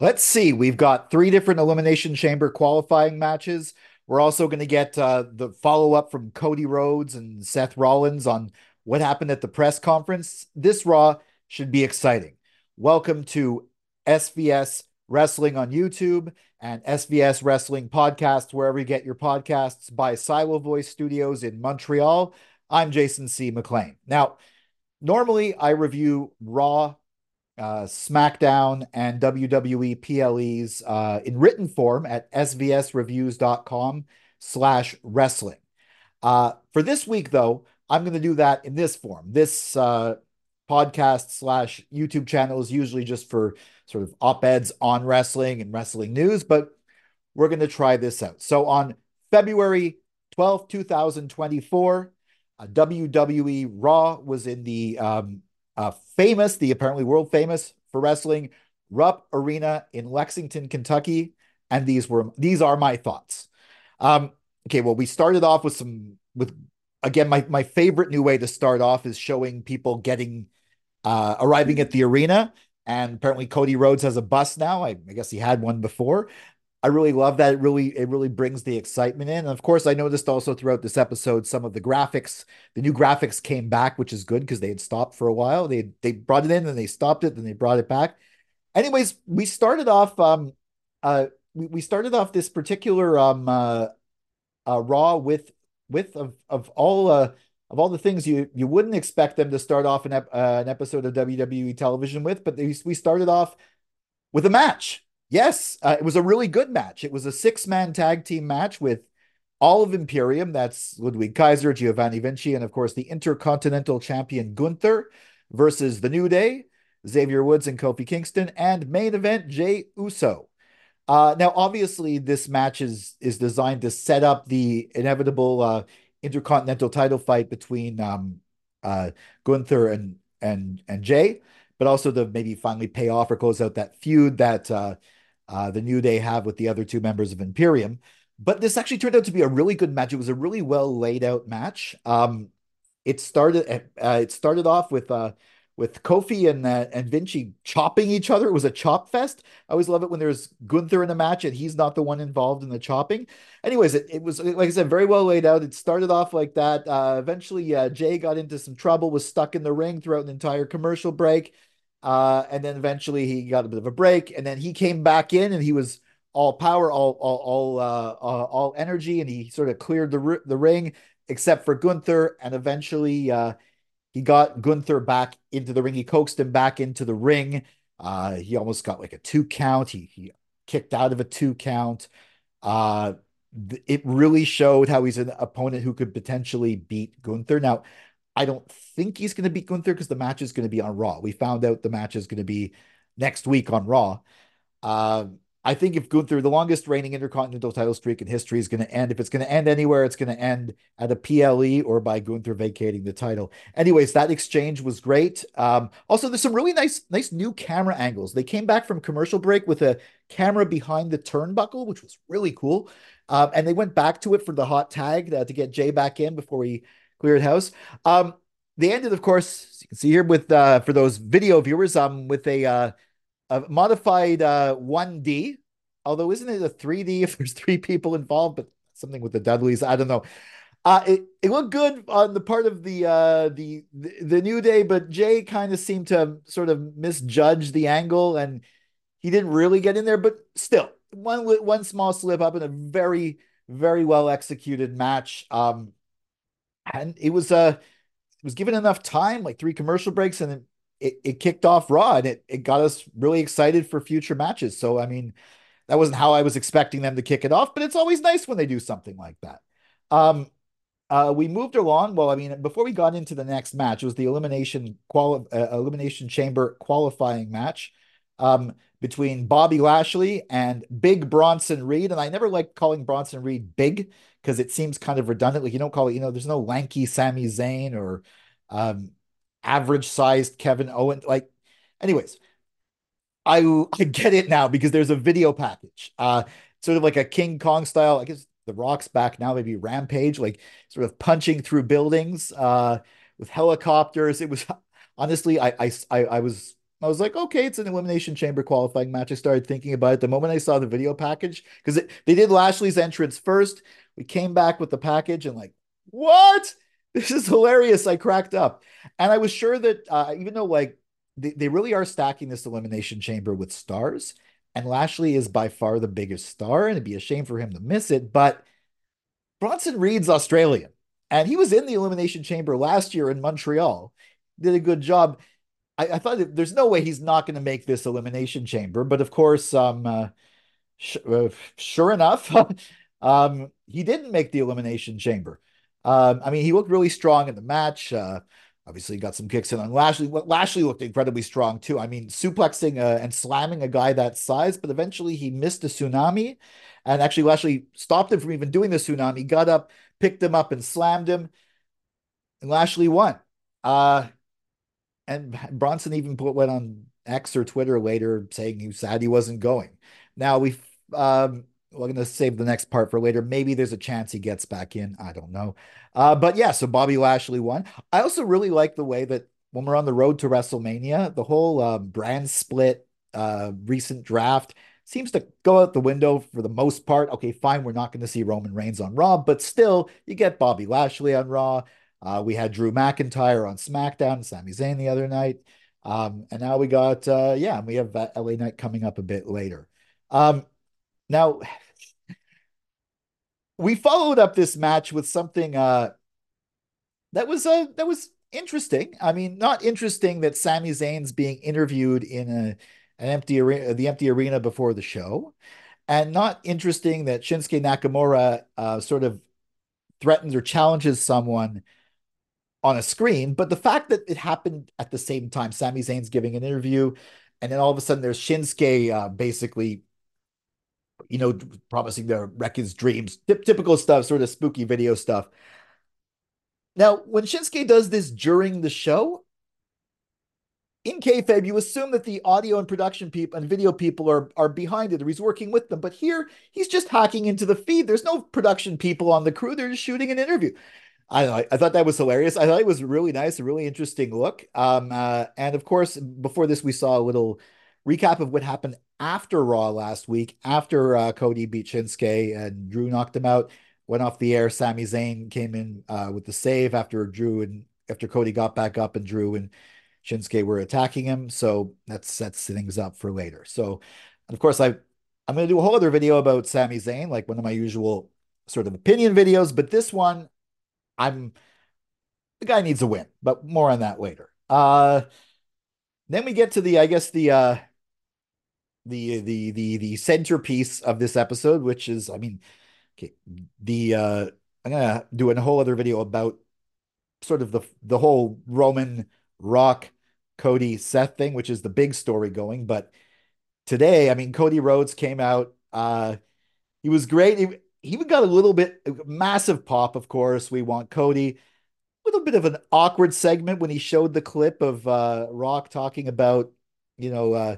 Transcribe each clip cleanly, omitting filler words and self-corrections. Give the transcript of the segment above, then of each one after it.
Let's see. We've got three different Elimination Chamber qualifying matches. We're also going to get the follow-up from Cody Rhodes and Seth Rollins on what happened at the press conference. This Raw should be exciting. Welcome to SVS Wrestling on YouTube and SVS Wrestling Podcast, wherever you get your podcasts, by Silo Voice Studios in Montreal. I'm Jason C. McLean. Now, normally I review Raw, SmackDown, and WWE PLEs in written form at svsreviews.com/wrestling. For this week, though, I'm going to do that in this form. This podcast / YouTube channel is usually just for sort of op-eds on wrestling and wrestling news, but we're going to try this out. So on February 12, 2024, WWE RAW was in the apparently world famous for wrestling, Rupp Arena in Lexington, Kentucky. And these are my thoughts. Okay, well, we started off with again, my favorite new way to start off is showing people arriving at the arena. And apparently Cody Rhodes has a bus now. I guess he had one before. I really love that. It really brings the excitement in. And of course, I noticed also throughout this episode, some of the new graphics came back, which is good because they had stopped for a while. They brought it in, then they stopped it, then they brought it back. Anyways, we started off this particular Raw with of all the things you wouldn't expect them to start off an episode of WWE television with, but we started off with a match. Yes, it was a really good match. It was a six-man tag team match with all of Imperium. That's Ludwig Kaiser, Giovanni Vinci, and of course the Intercontinental Champion Gunther versus the New Day, Xavier Woods and Kofi Kingston, and main event Jey Uso. Now, obviously, this match is designed to set up the inevitable Intercontinental title fight between Gunther and Jey, but also to maybe finally pay off or close out that feud that the New Day have with the other two members of Imperium. But this actually turned out to be a really good match. It was a really well laid out match. It started off with Kofi and Vinci chopping each other. It was a chop fest. I always love it when there's Gunther in a match and he's not the one involved in the chopping. Anyways, it was, like I said, very well laid out. It started off like that. Eventually, Jey got into some trouble, was stuck in the ring throughout an entire commercial break. And then eventually he got a bit of a break, and then he came back in and he was all power, all energy. And he sort of cleared the ring except for Gunther. And eventually, he got Gunther back into the ring. He coaxed him back into the ring. He almost got like a 2 count. He kicked out of a 2 count. It really showed how he's an opponent who could potentially beat Gunther. Now, I don't think he's going to beat Gunther because the match is going to be on Raw. We found out the match is going to be next week on Raw. I think if Gunther, the longest reigning Intercontinental title streak in history, is going to end, if it's going to end anywhere, it's going to end at a PLE or by Gunther vacating the title. Anyways, that exchange was great. Also, there's some really nice new camera angles. They came back from commercial break with a camera behind the turnbuckle, which was really cool. And they went back to it for the hot tag to get Jey back in before he cleared house. They ended, of course, as you can see here, with for those video viewers, with a modified 1D. Although, isn't it a 3D if there's 3 people involved? But something with the Dudleys, I don't know. It looked good on the part of the New Day, but Jey kind of seemed to sort of misjudge the angle, and he didn't really get in there. But still, one small slip up in a very, very well executed match. And it was given enough time, like 3 commercial breaks, and it kicked off Raw, and it got us really excited for future matches. So, I mean, that wasn't how I was expecting them to kick it off, but it's always nice when they do something like that. We moved along. Well, I mean, before we got into the next match, it was the Elimination Chamber qualifying match between Bobby Lashley and Big Bronson Reed. And I never liked calling Bronson Reed big because it seems kind of redundant. Like, you don't call it, there's no lanky Sami Zayn or average-sized Kevin Owens. Like, anyways, I get it now because there's a video package. Sort of like a King Kong style, I guess The Rock's back now, maybe Rampage, like sort of punching through buildings with helicopters. It was, honestly, I was I was like, okay, it's an Elimination Chamber qualifying match. I started thinking about it the moment I saw the video package, because they did Lashley's entrance first. We came back with the package and like, what? This is hilarious. I cracked up. And I was sure that even though like they really are stacking this Elimination Chamber with stars, and Lashley is by far the biggest star, and it'd be a shame for him to miss it. But Bronson Reed's Australian, and he was in the Elimination Chamber last year in Montreal. Did a good job. I thought that there's no way he's not going to make this Elimination Chamber. But of course, sure enough, he didn't make the Elimination Chamber. I mean, he looked really strong in the match. Obviously, he got some kicks in on Lashley. Lashley looked incredibly strong, too. I mean, suplexing and slamming a guy that size. But eventually, he missed a tsunami. And actually, Lashley stopped him from even doing the tsunami. Got up, picked him up, and slammed him. And Lashley won. And Bronson even went on X or Twitter later saying he was sad he wasn't going. Now, we're going to save the next part for later. Maybe there's a chance he gets back in. I don't know. But yeah, so Bobby Lashley won. I also really like the way that when we're on the road to WrestleMania, the whole brand split recent draft seems to go out the window for the most part. Okay, fine, we're not going to see Roman Reigns on Raw, but still, you get Bobby Lashley on Raw. We had Drew McIntyre on SmackDown, Sami Zayn the other night. And now we got, yeah, we have LA Knight coming up a bit later. Now, we followed up this match with something that was interesting. I mean, not interesting that Sami Zayn's being interviewed in an empty arena, the empty arena before the show. And not interesting that Shinsuke Nakamura sort of threatens or challenges someone on a screen, but the fact that it happened at the same time, Sami Zayn's giving an interview, and then all of a sudden there's Shinsuke basically, you know, promising to wreck his dreams, typical stuff, sort of spooky video stuff. Now, when Shinsuke does this during the show, in kayfabe, you assume that the audio and production people and video people are behind it, or he's working with them. But here, he's just hacking into the feed. There's no production people on the crew. They're just shooting an interview. I don't know, I thought that was hilarious. I thought it was really nice, a really interesting look. And of course, before this, we saw a little recap of what happened after Raw last week, after Cody beat Shinsuke and Drew knocked him out, went off the air. Sami Zayn came in with the save after Cody got back up, and Drew and Shinsuke were attacking him. So that sets things up for later. So, of course, I'm going to do a whole other video about Sami Zayn, like one of my usual sort of opinion videos, but this one, the guy needs a win, but more on that later. Then we get to the centerpiece of this episode, which is, I mean, okay, I'm going to do a whole other video about sort of the whole Roman, Rock, Cody, Seth thing, which is the big story going. But today, I mean, Cody Rhodes came out. He was great. He got a little bit massive pop, of course. We want Cody. A little bit of an awkward segment when he showed the clip of Rock talking about, you know,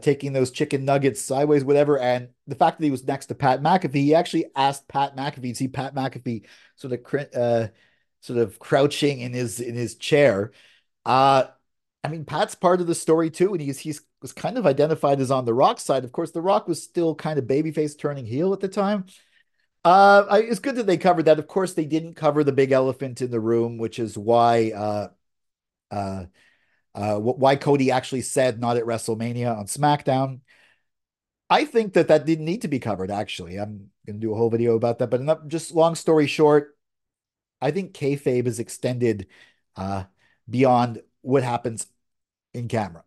taking those chicken nuggets sideways, whatever. And the fact that he was next to Pat McAfee, he actually asked Pat McAfee to see Pat McAfee sort of crouching in his chair. I mean, Pat's part of the story too, and he's was kind of identified as on the Rock side. Of course, the Rock was still kind of babyface turning heel at the time. It's good that they covered that. Of course, they didn't cover the big elephant in the room, which is why Cody actually said not at WrestleMania on SmackDown. I think that didn't need to be covered. Actually, I'm going to do a whole video about that. But enough. Just long story short, I think kayfabe is extended. Beyond what happens on camera.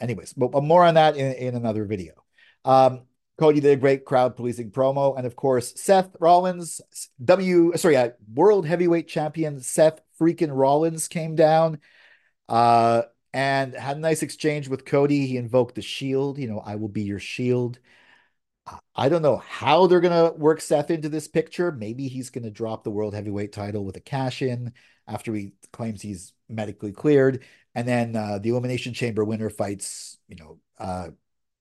Anyways, but more on that in another video. Cody did a great crowd pleasing promo. And of course, Seth Rollins, World Heavyweight Champion Seth freaking Rollins came down and had a nice exchange with Cody. He invoked the shield. You know, I will be your shield. I don't know how they're going to work Seth into this picture. Maybe he's going to drop the World Heavyweight title with a cash in after he claims he's medically cleared. And then the Elimination Chamber winner fights, you know,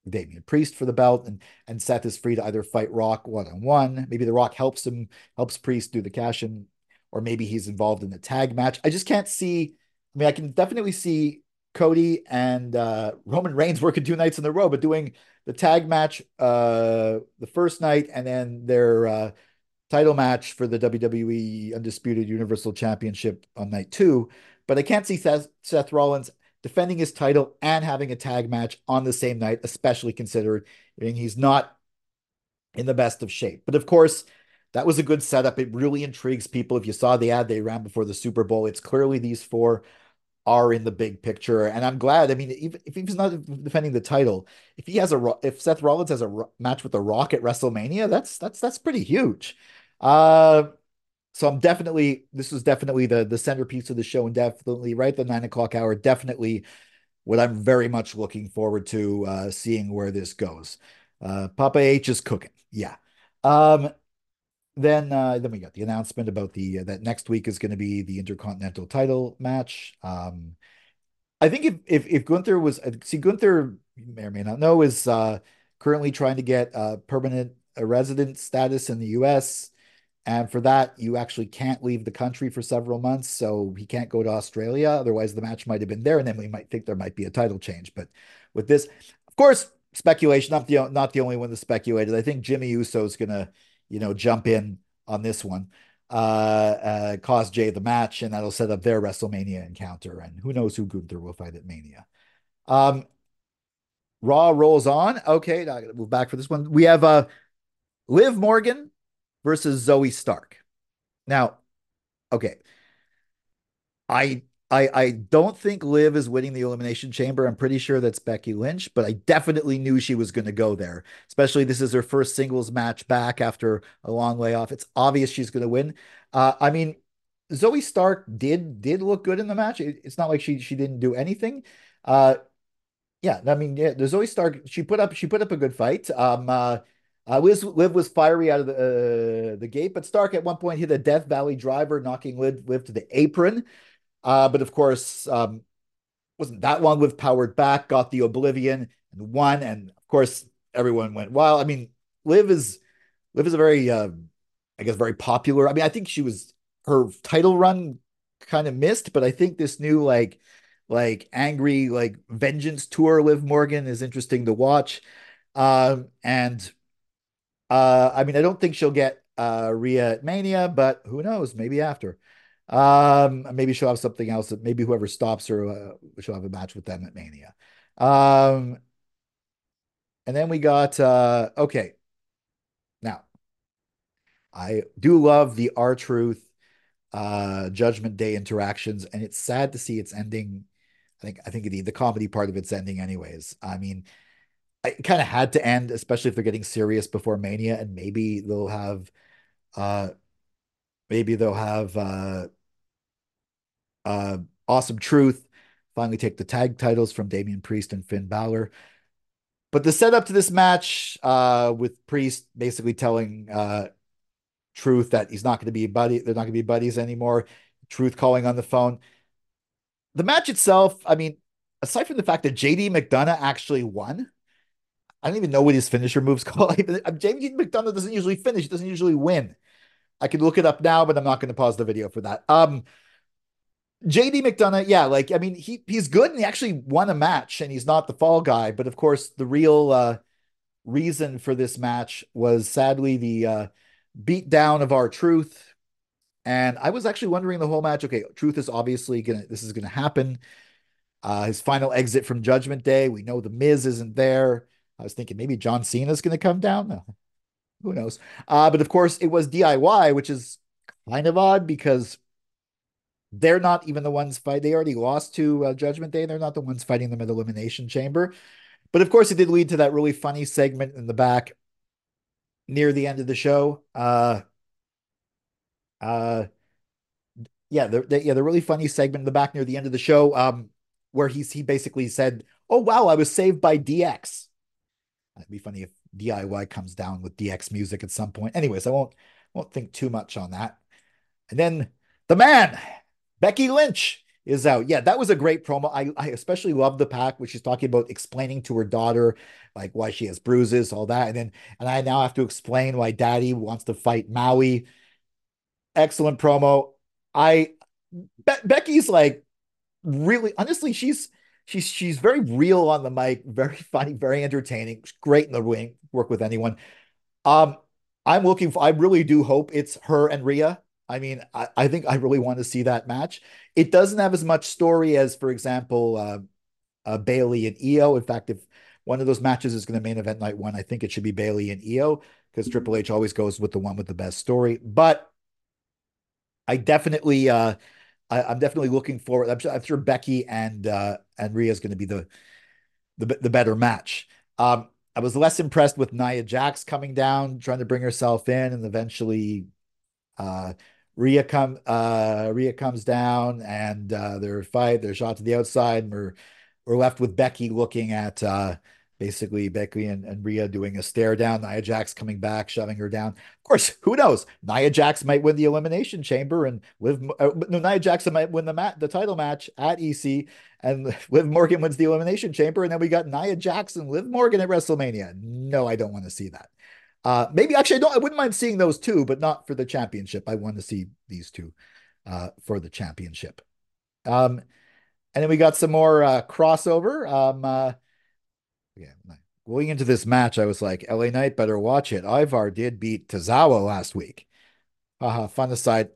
Damian Priest for the belt. And Seth is free to either fight Rock one-on-one. Maybe the Rock helps Priest do the cash in, or maybe he's involved in the tag match. I just can't see. I mean, I can definitely see Cody and Roman Reigns working 2 nights in a row, but doing the tag match the first night and then their title match for the WWE Undisputed Universal Championship on night 2. But I can't see Seth Rollins defending his title and having a tag match on the same night, especially considering he's not in the best of shape. But of course, that was a good setup. It really intrigues people. If you saw the ad they ran before the Super Bowl, it's clearly these 4 are in the big picture. And I'm glad. I mean, even if he's not defending the title, if he has if Seth Rollins has a match with The Rock at WrestleMania, that's pretty huge. So I'm definitely, this was definitely the centerpiece of the show, and definitely right at the 9 o'clock hour, definitely what I'm very much looking forward to seeing where this goes. Papa H is cooking. Yeah. Then we got the announcement about the that next week is going to be the Intercontinental title match. I think if Gunther was, see, Gunther, you may or may not know, is currently trying to get permanent resident status in the U.S., and for that, you actually can't leave the country for several months, so he can't go to Australia. Otherwise, the match might have been there, and then we might think there might be a title change. But with this, of course, speculation. Not the only one that speculated. I think Jimmy Uso is going to, jump in on this one, cause Jay the match, and that'll set up their WrestleMania encounter. And who knows who Gunther will fight at Mania. Raw rolls on. Okay, now I'm going to move back for this one. We have Liv Morgan versus Zoe Stark. Now, okay, I don't think Liv is winning the Elimination Chamber. I'm pretty sure that's Becky Lynch, but I definitely knew she was going to go there, especially this is her first singles match back after a long layoff. It's obvious she's going to win. I mean, Zoe Stark did look good in the match. It's not like she didn't do anything. The Zoe Stark, she put up a good fight. Liv was fiery out of the gate, but Stark at one point hit a Death Valley driver, knocking Liv to the apron. But of course, wasn't that long. Liv powered back, got the Oblivion, and won. And of course, everyone went wild. I mean, Liv is a very, I guess, very popular. I mean, I think her title run kind of missed, but I think this new like angry vengeance tour Liv Morgan is interesting to watch, and. I mean, I don't think she'll get Rhea at Mania, but who knows? Maybe after. Maybe she'll have something else. That maybe whoever stops her, she'll have a match with them at Mania. And then we got, okay. Now, I do love the R-Truth Judgment Day interactions, and it's sad to see it's ending. I think the comedy part of it's ending anyways. I mean, it kind of had to end, especially if they're getting serious before Mania, and maybe they'll have Awesome Truth finally take the tag titles from Damian Priest and Finn Balor. But the setup to this match with Priest basically telling Truth that he's not going to be they're not going to be buddies anymore. Truth calling on the phone. The match itself, I mean, aside from the fact that JD McDonagh actually won. I don't even know what his finisher move's called. James McDonagh doesn't usually finish. He doesn't usually win. I could look it up now, but I'm not going to pause the video for that. JD McDonagh, yeah, he's good, and he actually won a match, and he's not the fall guy. But, of course, the real reason for this match was, sadly, the beatdown of R-Truth. And I was actually wondering the whole match, okay, Truth is obviously this is going to happen. His final exit from Judgment Day. We know The Miz isn't there. I was thinking maybe John Cena's going to come down. No. Who knows? But of course, it was DIY, which is kind of odd because they're not even the ones fight. They already lost to Judgment Day. And they're not the ones fighting them at Elimination Chamber. But of course, it did lead to that really funny segment in the back near the end of the show. The really funny segment in the back near the end of the show where he basically said, "Oh, wow, I was saved by DX." It'd be funny if DIY comes down with DX music at some point. Anyways, I won't think too much on that. And then the man, Becky Lynch, is out. Yeah, that was a great promo. I especially love the pack, which she's talking about explaining to her daughter, like why she has bruises, all that. And I now have to explain why daddy wants to fight Maui. Excellent promo. Becky's like really, honestly, She's very real on the mic, very funny, very entertaining. She's great in the ring, work with anyone. I really do hope it's her and Rhea. I mean, I think I really want to see that match. It doesn't have as much story as, for example, Bayley and Io. In fact, if one of those matches is going to main event night one, I think it should be Bayley and Io, because Triple H always goes with the one with the best story. But I'm definitely looking forward. I'm sure Becky and Rhea is going to be the better match. I was less impressed with Nia Jax coming down, trying to bring herself in, and eventually Rhea comes down, and their shot to the outside, and we're left with Becky looking at basically Becky and Rhea doing a stare down, Nia Jax coming back, shoving her down. Of course, who knows? Nia Jax might win the Elimination Chamber, and Nia Jax might win the title match at EC, and Liv Morgan wins the Elimination Chamber, and then we got Nia Jax and Liv Morgan at WrestleMania. No, I don't want to see that. Maybe actually I wouldn't mind seeing those two, but not for the championship. I want to see these two for the championship. And then we got some more crossover. Yeah, going into this match, I was like, LA Knight, better watch it. Ivar did beat Tozawa last week. Fun aside,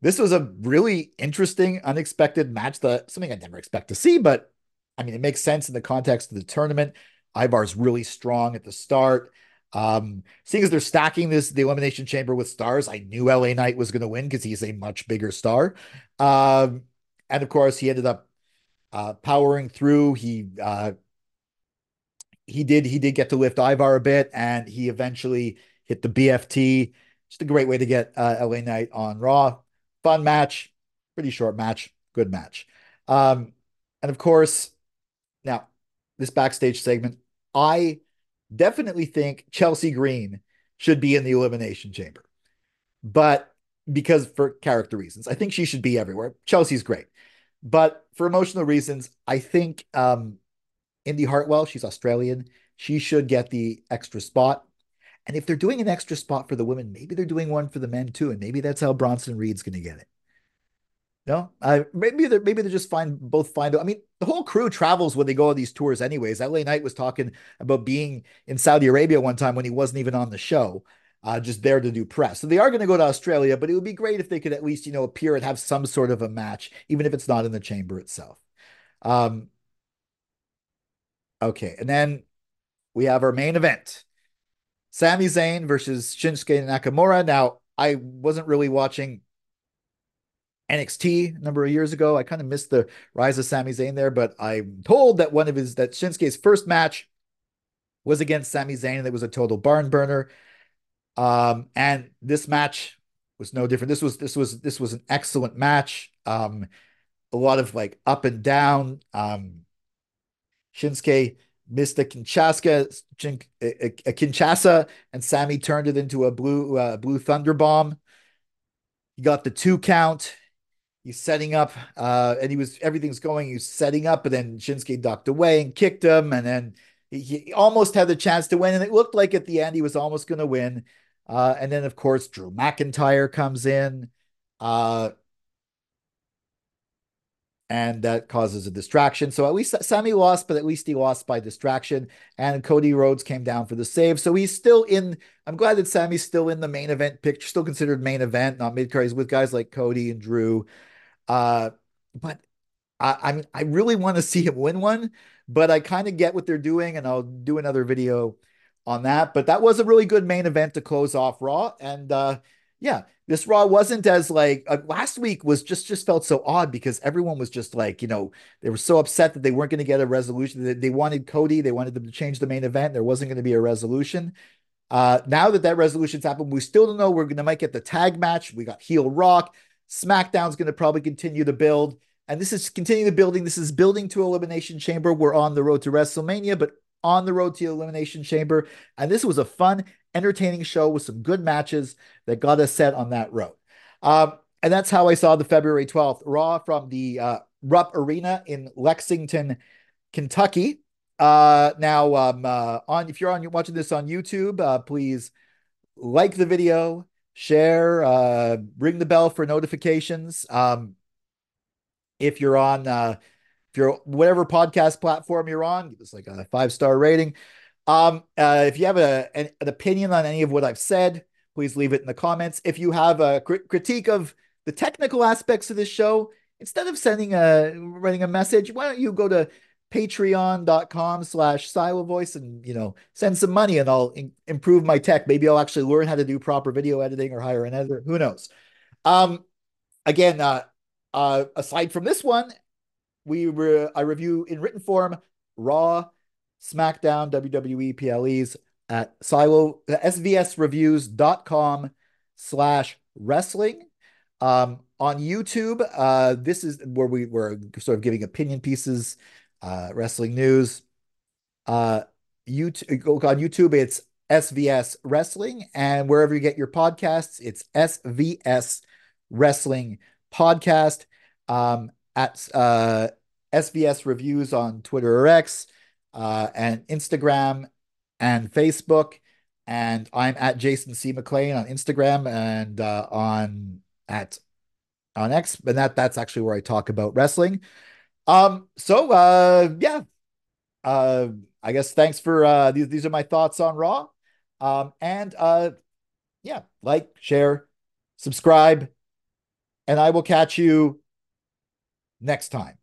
this was a really interesting, unexpected match. Something I'd never expect to see, but I mean, it makes sense in the context of the tournament. Ivar's really strong at the start. Seeing as they're stacking the Elimination Chamber with stars, I knew LA Knight was going to win because he's a much bigger star. And of course, he ended up powering through. He did get to lift Ivar a bit, and he eventually hit the BFT. Just a great way to get LA Knight on Raw. Fun match, pretty short match, good match. And of course, now this backstage segment, I definitely think Chelsea Green should be in the Elimination Chamber, but because for character reasons, I think she should be everywhere. Chelsea's great, but for emotional reasons, I think, Indy Hartwell, she's Australian. She should get the extra spot. And if they're doing an extra spot for the women, maybe they're doing one for the men too. And maybe that's how Bronson Reed's going to get it. No, maybe they're just fine. I mean, the whole crew travels when they go on these tours anyways. LA Knight was talking about being in Saudi Arabia one time when he wasn't even on the show, just there to do press. So they are going to go to Australia, but it would be great if they could at least, appear and have some sort of a match, even if it's not in the chamber itself. Okay, and then we have our main event. Sami Zayn versus Shinsuke Nakamura. Now, I wasn't really watching NXT a number of years ago. I kind of missed the rise of Sami Zayn there, but I'm told that that Shinsuke's first match was against Sami Zayn, and it was a total barn burner. And this match was no different. This was an excellent match. A lot of up and down. Shinsuke missed a Kinshasa, and Sami turned it into a blue thunder bomb. He got the 2 count. He's setting up, and everything's going. He's setting up, but then Shinsuke ducked away and kicked him, and then he almost had the chance to win. And it looked like at the end he was almost going to win. And then of course Drew McIntyre comes in, and that causes a distraction. So at least Sami lost, but at least he lost by distraction. And Cody Rhodes came down for the save. So he's still in. I'm glad that Sami's still in the main event picture, still considered main event, not mid-card. He's with guys like Cody and Drew. But I really want to see him win one, but I kind of get what they're doing, and I'll do another video on that. But that was a really good main event to close off Raw. And yeah, this Raw wasn't as last week was just felt so odd because everyone was just they were so upset that they weren't going to get a resolution. They wanted Cody. They wanted them to change the main event. There wasn't going to be a resolution. Now that resolution's happened, we still don't know. We're going to might get the tag match. We got heel Rock. SmackDown's going to probably continue to build. And this is continuing the building. This is building to Elimination Chamber. We're on the road to WrestleMania, but on the road to Elimination Chamber. And this was a fun, entertaining show with some good matches that got us set on that road. And that's how I saw the February 12th Raw from the Rupp Arena in Lexington, Kentucky. If you're watching this on YouTube, please like the video, share, ring the bell for notifications. If you're on If you're whatever podcast platform you're on, give us like a 5-star rating. If you have an opinion on any of what I've said, please leave it in the comments. If you have a critique of the technical aspects of this show, instead of writing a message, why don't you go to patreon.com/silovoice and, you know, send some money and I'll improve my tech. Maybe I'll actually learn how to do proper video editing or hire an editor. Who knows? Again, aside from this one, I review in written form Raw, SmackDown, WWE PLEs at svsreviews.com/wrestling. On YouTube, this is where we were sort of giving opinion pieces, wrestling news. Go on YouTube, it's SVS Wrestling, and wherever you get your podcasts, it's SVS Wrestling Podcast. At SVS Reviews on Twitter or X, and Instagram and Facebook, and I'm at Jason C. McLean on Instagram and on X, but that's actually where I talk about wrestling. I guess thanks for these are my thoughts on Raw. Like, share, subscribe, and I will catch you next time.